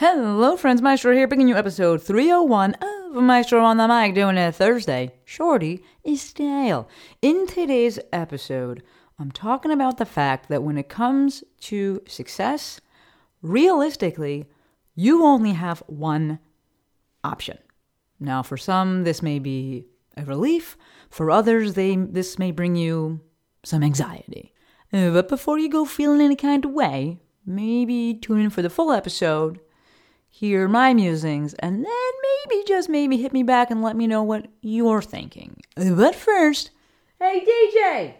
Hello, friends. Maestro here, bringing you episode 301 of Maestro on the Mic, doing it Thursday. Shorty is style. In today's episode, I'm talking about the fact that when it comes to success, realistically, you only have one option. Now, for some, this may be a relief. For others, this may bring you some anxiety. But before you go feeling any kind of way, maybe tune in for the full episode, hear my musings, and then maybe, just maybe, hit me back and let me know what you're thinking. But first, hey DJ,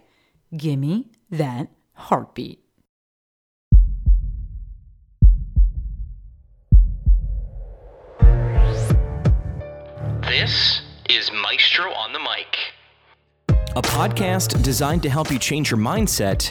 gimme that heartbeat. This is Maestro on the Mic, a podcast designed to help you change your mindset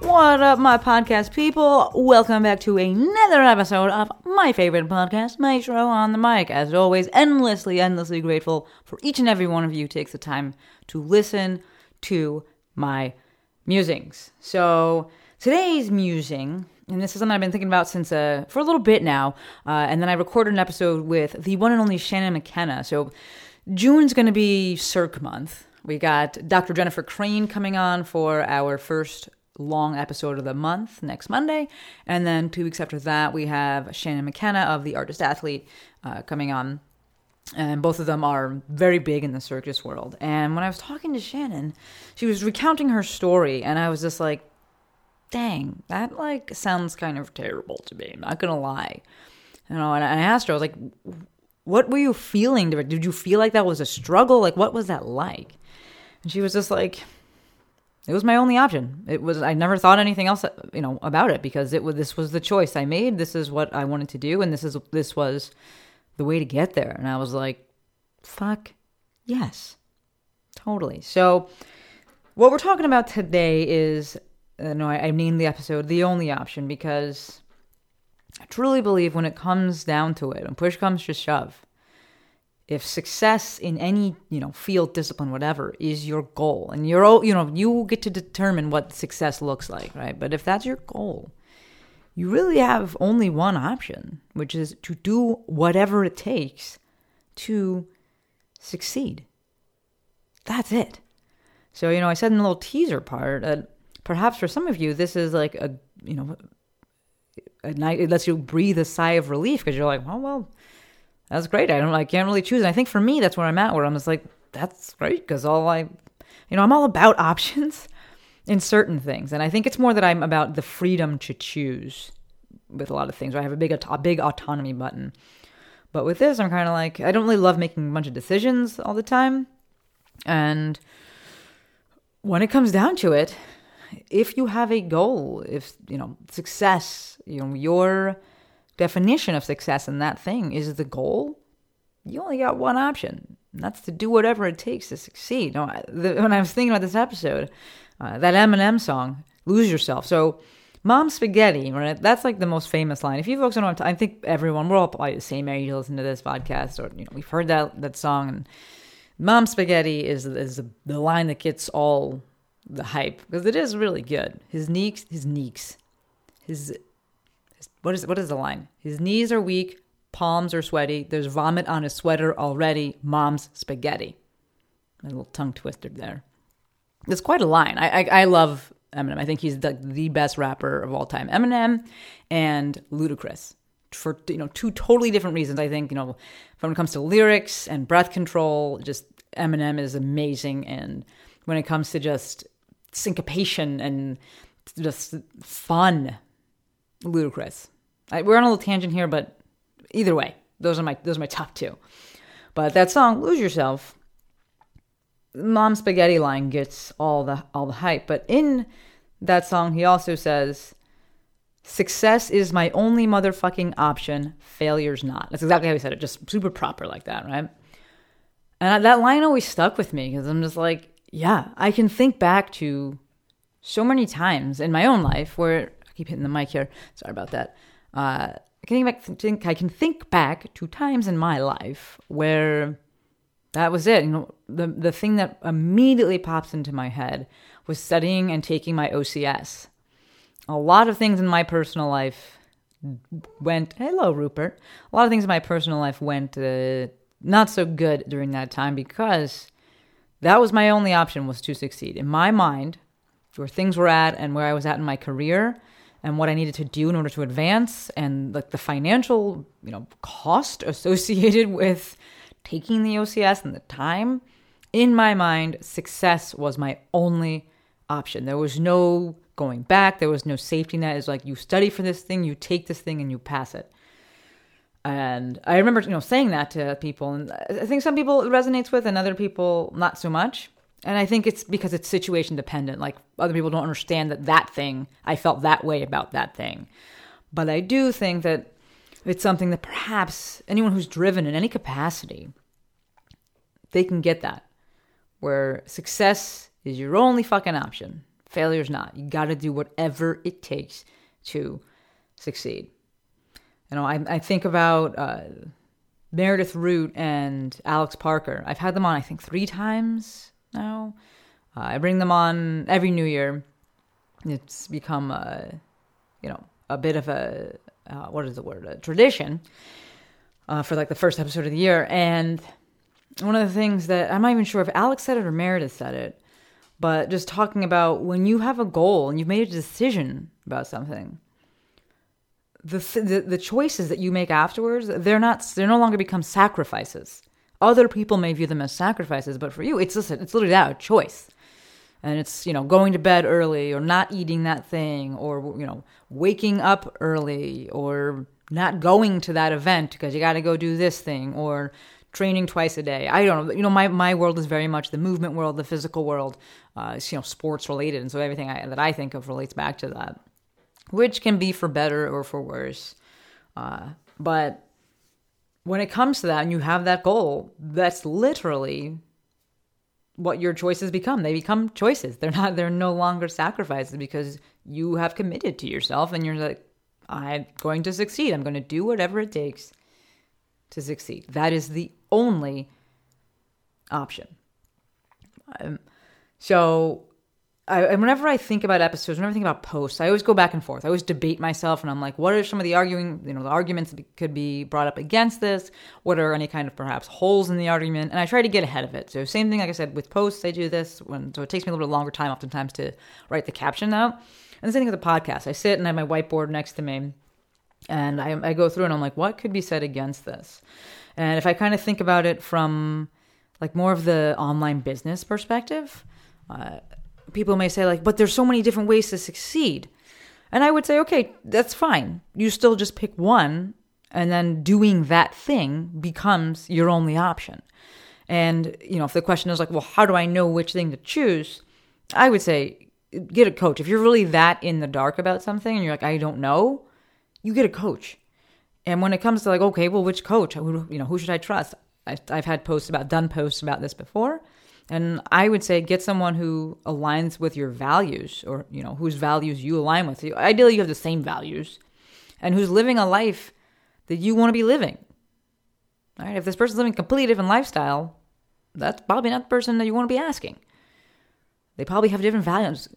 What up, my podcast people? Welcome back to another episode of my favorite podcast, Maestro on the Mic. As always, endlessly grateful for each and every one of you who takes the time to listen to my musings. So today's musing, and this is something I've been thinking about since for a little bit now, and then I recorded an episode with the one and only Shannon McKenna. So June's going to be Cirque Month. We got Dr. Jennifer Crane coming on for our first long episode of the month next Monday. And then 2 weeks after that, we have Shannon McKenna of The Artist Athlete coming on. And both of them are very big in the circus world. And when I was talking to Shannon, she was recounting her story. And I was just like, dang, that like sounds kind of terrible to me. I'm not going to lie. You know, and I asked her, I was like, what were you feeling? Did you feel like that was a struggle? Like, what was that like? And she was just like, it was my only option. It was, I never thought anything else, you know, about it, because it was, this was the choice I made. This is what I wanted to do. And this was the way to get there. And I was like, fuck yes, totally. So what we're talking about today is, I named the episode The Only Option, because I truly believe when it comes down to it, when push comes to shove, if success in any, field, discipline, whatever, is your goal, and you get to determine what success looks like, right? But if that's your goal, you really have only one option, which is to do whatever it takes to succeed. That's it. So, I said in the little teaser part, perhaps for some of you, this is like a night, it lets you breathe a sigh of relief, because you're like, well, that's great. I can't really choose. And I think for me, that's where I'm at, where I'm just like, that's great, because I'm all about options in certain things. And I think it's more that I'm about the freedom to choose with a lot of things. I have a big autonomy button. But with this, I'm kind of like, I don't really love making a bunch of decisions all the time. And when it comes down to it, if you have a goal, if, success, your definition of success in that thing is the goal, you only got one option, and that's to do whatever it takes to succeed. When I was thinking about this episode, that Eminem song, Lose Yourself. So, Mom Spaghetti, right? That's like the most famous line. If you folks don't know, I think everyone, we're all probably the same age to listen to this podcast, or, we've heard that song, and Mom Spaghetti is the line that gets all the hype, because it is really good. What is the line? His knees are weak, palms are sweaty, there's vomit on his sweater already, Mom's spaghetti. A little tongue twister there. It's quite a line. I love Eminem. I think he's the best rapper of all time. Eminem and Ludacris. For, two totally different reasons. I think, when it comes to lyrics and breath control, just Eminem is amazing. And when it comes to just syncopation and just fun, Ludacris. We're on a little tangent here, but either way, those are my top two. But that song, Lose Yourself, Mom Spaghetti line gets all the hype. But in that song, he also says, "Success is my only motherfucking option. Failure's not." That's exactly how he said it, just super proper like that, right? And that line always stuck with me because I'm just like, yeah, I can think back to so many times in my own life where I keep hitting the mic here. Sorry about that. I can think back to times in my life where that was it. You know, the thing that immediately pops into my head was studying and taking my OCS. A lot of things in my personal life went, hello, Rupert. A lot of things in my personal life went not so good during that time because that was my only option, was to succeed. In my mind, where things were at and where I was at in my career and what I needed to do in order to advance and like the financial, you know, cost associated with taking the OCS and the time, in my mind, success was my only option. There was no going back. There was no safety net. It's like you study for this thing, you take this thing, and you pass it. And I remember, you know, saying that to people, and I think some people it resonates with, and other people not so much. And I think it's because it's situation dependent. Like other people don't understand that that thing, I felt that way about that thing. But I do think that it's something that perhaps anyone who's driven in any capacity, they can get that. Where success is your only fucking option. Failure's not. You got to do whatever it takes to succeed. You know, I think about Meredith Root and Alex Parker. I've had them on, I think, 3 times now. I bring them on every New Year. It's become a bit of a tradition for like the first episode of the year. And one of the things that I'm not even sure if Alex said it or Meredith said it, but just talking about when you have a goal and you've made a decision about something, the choices that you make afterwards, they no longer become sacrifices. Other people may view them as sacrifices, but for you, it's literally that, a choice. And it's, you know, going to bed early or not eating that thing, or, you know, waking up early or not going to that event because you got to go do this thing, or training twice a day. I don't know. You know, my world is very much the movement world, the physical world. It's, you know, sports related. And so everything that I think of relates back to that, which can be for better or for worse. But when it comes to that and you have that goal, that's literally what your choices become. They become choices. They're no longer sacrifices because you have committed to yourself and you're like, I'm going to succeed. I'm going to do whatever it takes to succeed. That is the only option. Whenever I think about episodes, whenever I think about posts, I always go back and forth. I always debate myself, and I'm like, what are some of the arguments that could be brought up against this? What are any kind of perhaps holes in the argument? And I try to get ahead of it. So same thing, like I said, with posts, I do this. So it takes me a little bit longer time oftentimes to write the caption out. And the same thing with the podcast. I sit and I have my whiteboard next to me, and I go through and I'm like, what could be said against this? And if I kind of think about it from like more of the online business perspective, people may say like, but there's so many different ways to succeed. And I would say, okay, that's fine. You still just pick one, and then doing that thing becomes your only option. And, you know, if the question is like, well, how do I know which thing to choose? I would say, get a coach. If you're really that in the dark about something and you're like, I don't know, you get a coach. And when it comes to like, okay, well, which coach, who should I trust? I've had posts about this before. And I would say get someone who aligns with your values, or, you know, whose values you align with. Ideally, you have the same values, and who's living a life that you want to be living. All right, if this person's living a completely different lifestyle, that's probably not the person that you want to be asking. They probably have different values.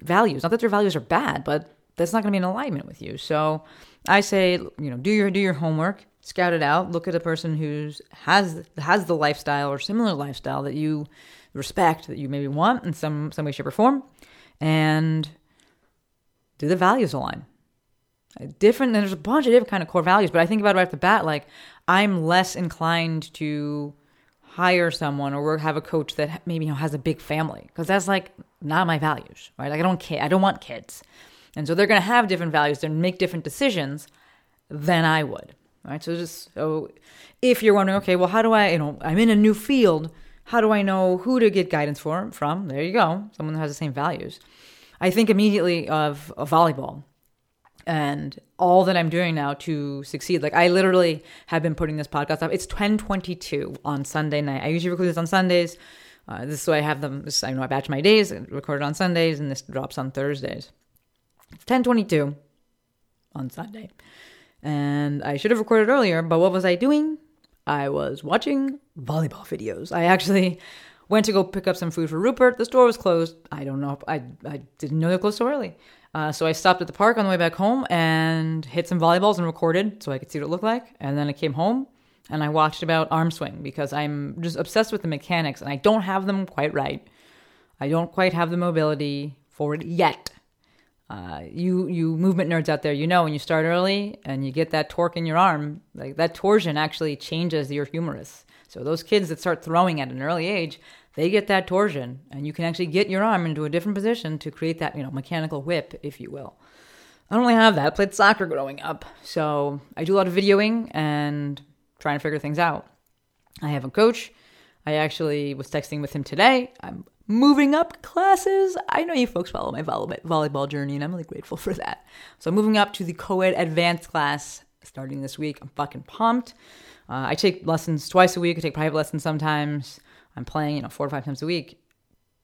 Not that their values are bad, but that's not going to be in alignment with you. So I say, you know, do your homework, scout it out, look at a person who's has the lifestyle or similar lifestyle that you respect, that you maybe want in some way, shape, or form, and do the values align? There's a bunch of different kind of core values, but I think about it right off the bat, like I'm less inclined to hire someone or have a coach that maybe, you know, has a big family, because that's like not my values, right? Like I don't want kids. And so they're going to have different values and make different decisions than I would, right? So if you're wondering, okay, well, how do I'm in a new field, how do I know who to get guidance from? There you go. Someone that has the same values. I think immediately of volleyball. And all that I'm doing now to succeed, like I literally have been putting this podcast up. It's 10:22 on Sunday night. I usually record this on Sundays. This is why I have them. This, I know I batch my days, record it on Sundays, and this drops on Thursdays. It's 10:22 on Sunday. And I should have recorded earlier, but what was I doing? I was watching volleyball videos. I actually went to go pick up some food for Rupert. The store was closed. I don't know. I didn't know they closed so early. So I stopped at the park on the way back home and hit some volleyballs and recorded so I could see what it looked like. And then I came home and I watched about arm swing because I'm just obsessed with the mechanics and I don't have them quite right. I don't quite have the mobility for it yet. You movement nerds out there, you know, when you start early and you get that torque in your arm, like that torsion actually changes your humerus. So those kids that start throwing at an early age, they get that torsion, and you can actually get your arm into a different position to create that, you know, mechanical whip, if you will. I don't really have that. I played soccer growing up, so I do a lot of videoing and trying to figure things out. I have a coach. I actually was texting with him today. I'm moving up classes. I know you folks follow my volleyball journey, and I'm really grateful for that. So I'm moving up to the co-ed advanced class starting this week. I'm fucking pumped. I take lessons twice a week. I take private lessons sometimes. I'm playing, 4 or 5 times a week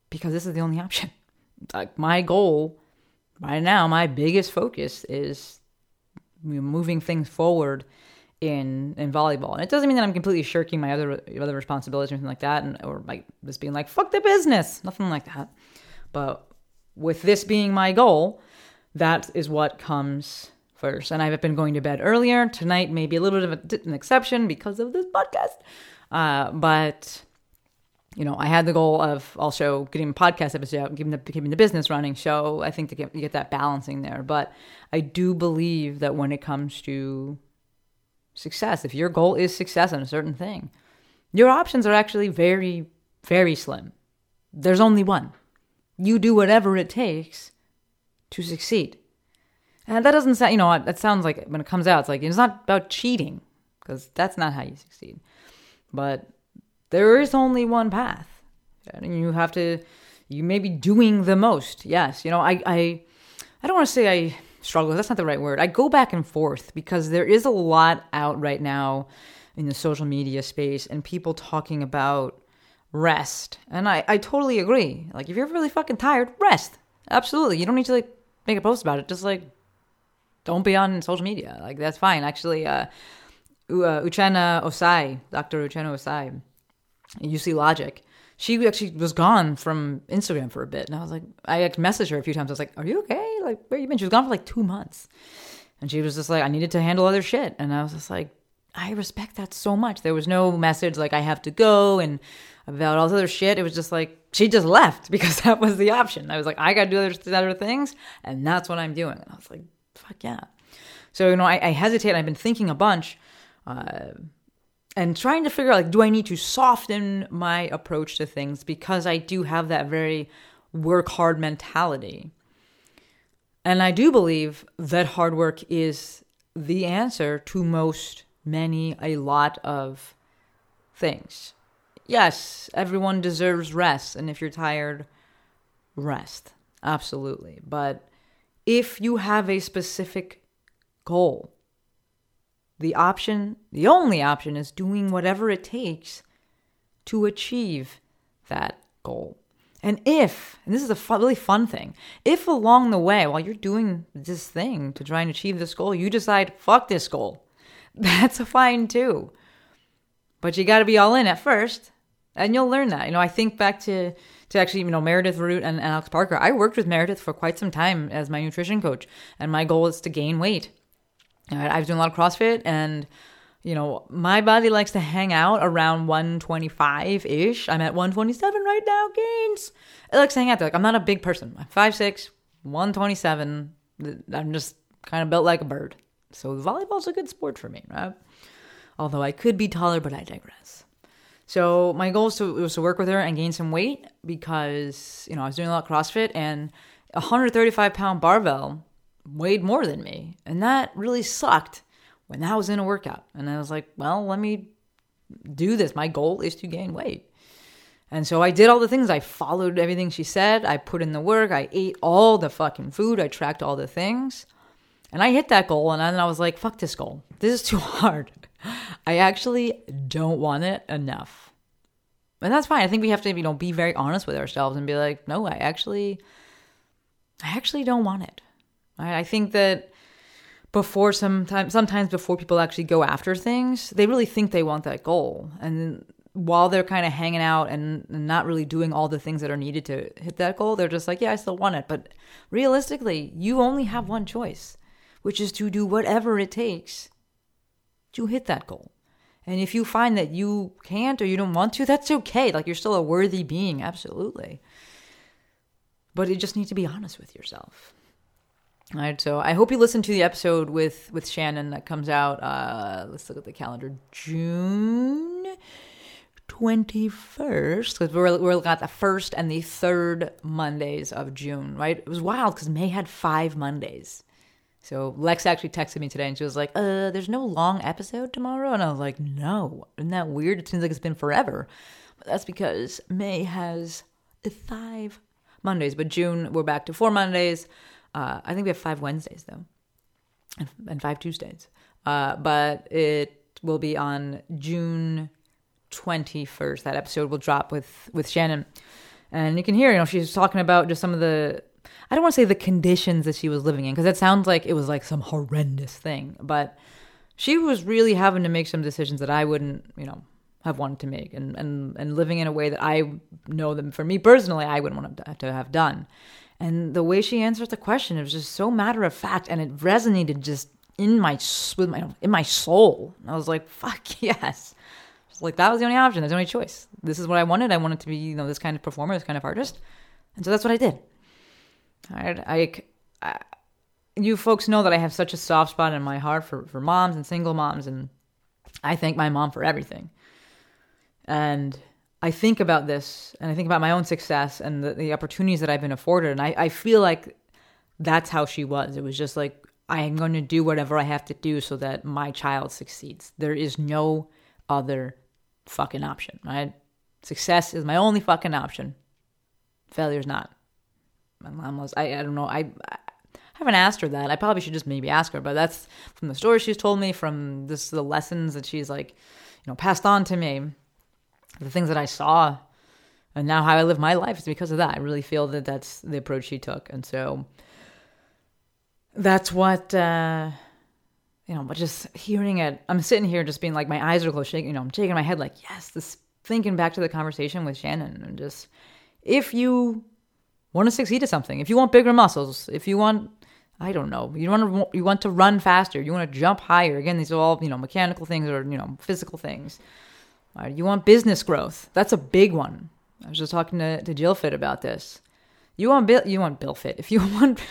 because this is the only option. Like my goal right now, my biggest focus is moving things forward in volleyball. And it doesn't mean that I'm completely shirking my other responsibilities or anything like that, or like just being like, fuck the business, nothing like that. But with this being my goal, that is what comes first. And I've been going to bed earlier tonight, maybe a little bit of an exception because of this podcast. But I had the goal of also getting a podcast episode out, keeping the business running. So I think to get that balancing there. But I do believe that when it comes to success, if your goal is success in a certain thing, your options are actually very, very slim. There's only one. You do whatever it takes to succeed. And that doesn't sound, that sounds like when it comes out, it's like, it's not about cheating because that's not how you succeed. But there is only one path, and you have to, you may be doing the most. Yes, I don't want to say I struggle. That's not the right word. I go back and forth because there is a lot out right now in the social media space and people talking about rest. And I totally agree. Like, if you're really fucking tired, rest. Absolutely. You don't need to, make a post about it. Just, don't be on social media. That's fine. Actually, Dr. Uchenna Osai, UC Logic, she actually was gone from Instagram for a bit. And I was like, I messaged her a few times. I was like, are you okay? Where you been? She was gone for 2 months. And she was just like, I needed to handle other shit. And I was just like, I respect that so much. There was no message I have to go and about all this other shit. It was just she just left because that was the option. I was like, I got to do other things. And that's what I'm doing. And I was like, fuck yeah. So, I hesitate. I've been thinking a bunch. And trying to figure out, do I need to soften my approach to things because I do have that very work hard mentality. And I do believe that hard work is the answer to a lot of things. Yes, everyone deserves rest. And if you're tired, rest. Absolutely. But if you have a specific goal, the only option is doing whatever it takes to achieve that goal. And this is really fun thing, if along the way, while you're doing this thing to try and achieve this goal, you decide, fuck this goal, that's fine too. But you got to be all in at first, and you'll learn that. I think back to actually, Meredith Root and Alex Parker. I worked with Meredith for quite some time as my nutrition coach, and my goal is to gain weight. I was doing a lot of CrossFit, and, my body likes to hang out around 125-ish. I'm at 127 right now, gains. It likes to hang out there. I'm not a big person. I'm 5'6", 127. I'm just kind of built like a bird. So volleyball's a good sport for me, right? Although I could be taller, but I digress. So my goal was to work with her and gain some weight because, I was doing a lot of CrossFit, and a 135-pound barbell weighed more than me, and that really sucked when I was in a workout. And I was like, well, let me do this. My goal is to gain weight. And so I did all the things. I followed everything she said. I put in the work. I ate all the fucking food. I tracked all the things. And I hit that goal, and then I was like, fuck this goal. This is too hard. I actually don't want it enough. And that's fine. I think we have to, you know, be very honest with ourselves and be like, no, I actually don't want it. I think that before sometimes before people actually go after things, they really think they want that goal. And while they're kind of hanging out and not really doing all the things that are needed to hit that goal, they're just like, yeah, I still want it. But realistically, you only have one choice, which is to do whatever it takes to hit that goal. And if you find that you can't or you don't want to, that's okay. Like, you're still a worthy being, absolutely. But you just need to be honest with yourself. All right, so I hope you listened to the episode with Shannon that comes out, let's look at the calendar, June 21st, because we're looking at the first and the third Mondays of June, right? It was wild because May had 5 Mondays. So Lex actually texted me today and she was like, there's no long episode tomorrow? And I was like, no, isn't that weird? It seems like it's been forever. But that's because May has 5 Mondays. But June, we're back to 4 Mondays. I think we have 5 Wednesdays, though, and 5 Tuesdays. But it will be on June 21st. That episode will drop with Shannon. And you can hear, you know, she's talking about just some of the, I don't want to say the conditions that she was living in, because that sounds like it was like some horrendous thing. But she was really having to make some decisions that I wouldn't, you know, have wanted to make, and living in a way that I know them, for me personally, I wouldn't want to have done. And the way she answered the question, it was just so matter of fact, and it resonated just in my soul. And I was like, fuck yes. Like, that was the only option. There's the only choice. This is what I wanted. I wanted to be, you know, this kind of performer, this kind of artist. And so that's what I did. All right. I you folks know that I have such a soft spot in my heart for moms and single moms, and I thank my mom for everything. And I think about this, and I think about my own success and the opportunities that I've been afforded. And I feel like that's how she was. It was just like, I am going to do whatever I have to do so that my child succeeds. There is no other fucking option, right? Success is my only fucking option. Failure is not. My mom was, I don't know. I haven't asked her that. I probably should just maybe ask her, but that's from the stories she's told me, from this, the lessons that she's, like, you know, passed on to me. The things that I saw, and now how I live my life is because of that. I really feel that that's the approach she took. And so that's what, you know, but just hearing it, I'm sitting here just being like, my eyes are closed, shaking, you know, I'm shaking my head like, yes, this, thinking back to the conversation with Shannon, and just, if you want to succeed at something, if you want bigger muscles, if you want, I don't know, you want to run faster, you want to jump higher. Again, these are all, you know, mechanical things or, you know, physical things. You want business growth. That's a big one. I was just talking to Jill Fit about this. You want Bill Fit. If you want...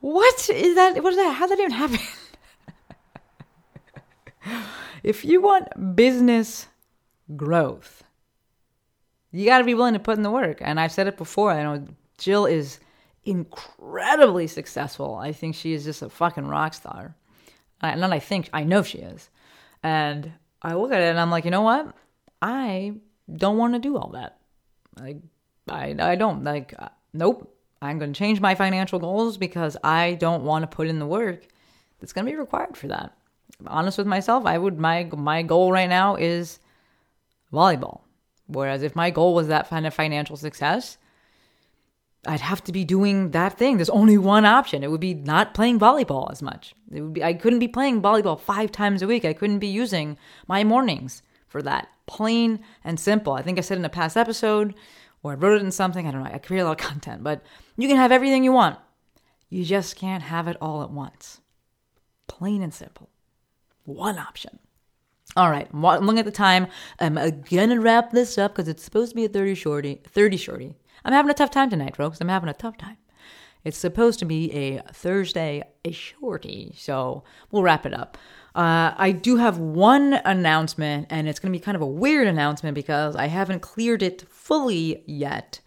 What is that? What is that? How did that even happen? If you want business growth, you got to be willing to put in the work. And I've said it before. I know Jill is incredibly successful. I think she is just a fucking rock star. And I think, I know she is. And I look at it and I'm like, you know what? I don't want to do all that. I don't. Like, nope. I'm going to change my financial goals because I don't want to put in the work that's going to be required for that. I'm honest with myself. I would, my goal right now is volleyball. Whereas if my goal was that kind of financial success, I'd have to be doing that thing. There's only one option. It would be not playing volleyball as much. It would be, I couldn't be playing volleyball 5 times a week. I couldn't be using my mornings for that. Plain and simple. I think I said in a past episode, or I wrote it in something. I don't know. I create a lot of content, but you can have everything you want. You just can't have it all at once. Plain and simple. One option. All right. I'm looking at the time. I'm going to wrap this up because it's supposed to be a 30 shorty. I'm having a tough time tonight, folks. I'm having a tough time. It's supposed to be a Thursday, a shorty, so we'll wrap it up. I do have one announcement, and it's going to be kind of a weird announcement because I haven't cleared it fully yet,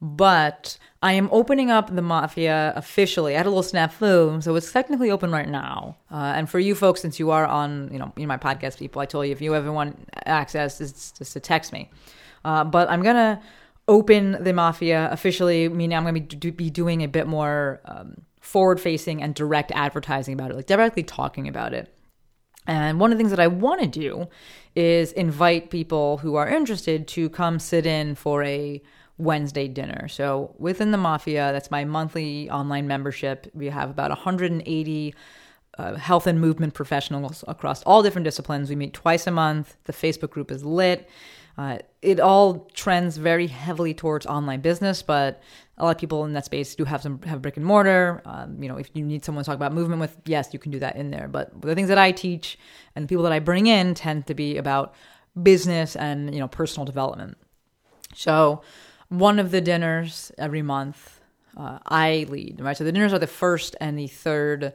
but I am opening up the Mafia officially. I had a little snafu, so it's technically open right now. And for you folks, since you are on, you know, in my podcast people, I told you if you ever want access, it's just to text me. But I'm going to open the Mafia officially, meaning I'm going to be doing a bit more forward-facing and direct advertising about it, like directly talking about it. And one of the things that I want to do is invite people who are interested to come sit in for a Wednesday dinner. So within the Mafia, that's my monthly online membership. We have about 180 health and movement professionals across all different disciplines. We meet twice a month. The Facebook group is lit. It all trends very heavily towards online business, but a lot of people in that space do have brick and mortar. If you need someone to talk about movement with, yes, you can do that in there. But the things that I teach and the people that I bring in tend to be about business and, personal development. So one of the dinners every month, I lead, right? So the dinners are the first and the third,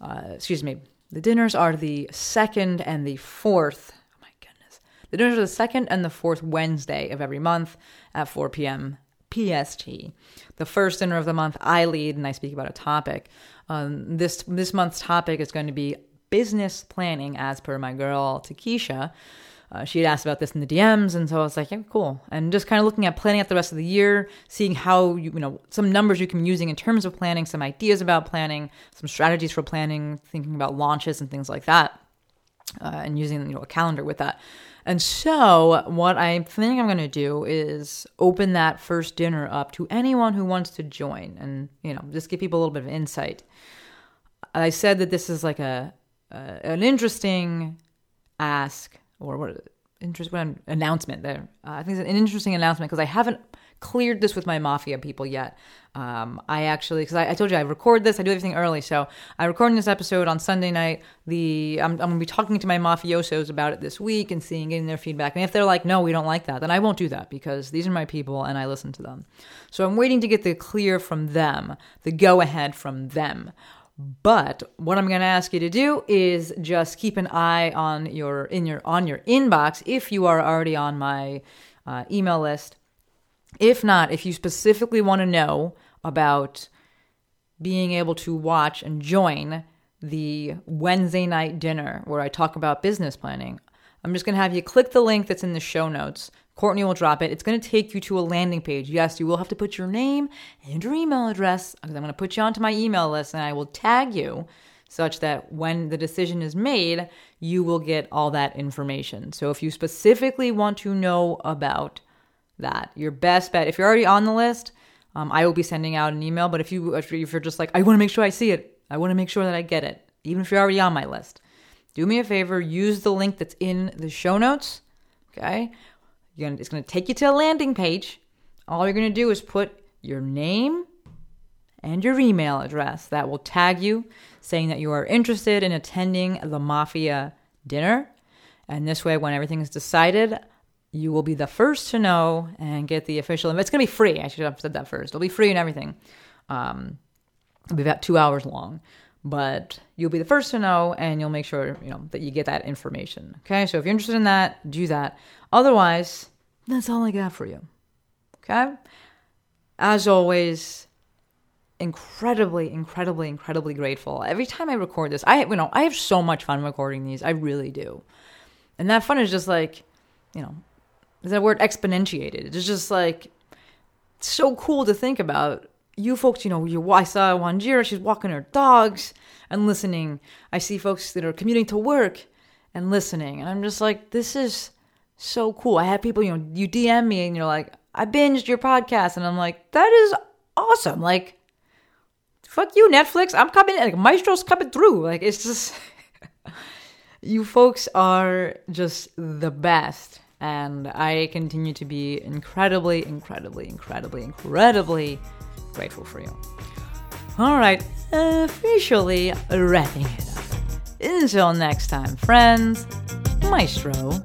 the dinners are the second and the fourth. The dinners are the second and the fourth Wednesday of every month at 4 p.m. PST. The first dinner of the month, I lead and I speak about a topic. This month's topic is going to be business planning, as per my girl Takesha. She had asked about this in the DMs, and so I was like, yeah, cool. And just kind of looking at planning out the rest of the year, seeing how, some numbers you can be using in terms of planning, some ideas about planning, some strategies for planning, thinking about launches and things like that, and using, a calendar with that. And so what I think I'm going to do is open that first dinner up to anyone who wants to join and, just give people a little bit of insight. I said that this is like an interesting ask or announcement there. I think it's an interesting announcement because I haven't cleared this with my Mafia people yet. I told you I record this, I do everything early. So I recorded this episode on Sunday night. I'm going to be talking to my mafiosos about it this week and getting their feedback. And if they're like, no, we don't like that, then I won't do that because these are my people and I listen to them. So I'm waiting to get the clear from them, the go ahead from them. But what I'm going to ask you to do is just keep an eye on your inbox if you are already on my email list. If not, if you specifically want to know about being able to watch and join the Wednesday night dinner where I talk about business planning, I'm just going to have you click the link that's in the show notes. Courtney will drop it. It's going to take you to a landing page. Yes, you will have to put your name and your email address because I'm going to put you onto my email list and I will tag you such that when the decision is made, you will get all that information. So if you specifically want to know about that, your best bet, if you're already on the list, I will be sending out an email. But if you're just like, I want to make sure I see it, I want to make sure that I get it, even if you're already on my list, do me a favor, use the link that's in the show notes. Okay, it's going to take you to a landing page. All you're going to do is put your name and your email address. That will tag you, saying that you are interested in attending the Mafia dinner. And this way, when everything is decided, you will be the first to know and get the official. It's going to be free. I should have said that first. It'll be free and everything. It'll be about 2 hours long. But you'll be the first to know, and you'll make sure, that you get that information. Okay? So if you're interested in that, do that. Otherwise, that's all I got for you. Okay? As always, incredibly, incredibly, incredibly grateful. Every time I record this, I have so much fun recording these. I really do. And that fun is just like, is that word exponentiated? It's just like, it's so cool to think about. You folks, I saw Wanjira, she's walking her dogs and listening. I see folks that are commuting to work and listening. And I'm just like, this is so cool. I have people, you DM me and you're like, I binged your podcast. And I'm like, that is awesome. Like, fuck you, Netflix. I'm coming, like Maestro's coming through. Like, it's just, you folks are just the best. And I continue to be incredibly, incredibly, incredibly, incredibly grateful for you. All right, officially wrapping it up. Until next time, friends, Maestro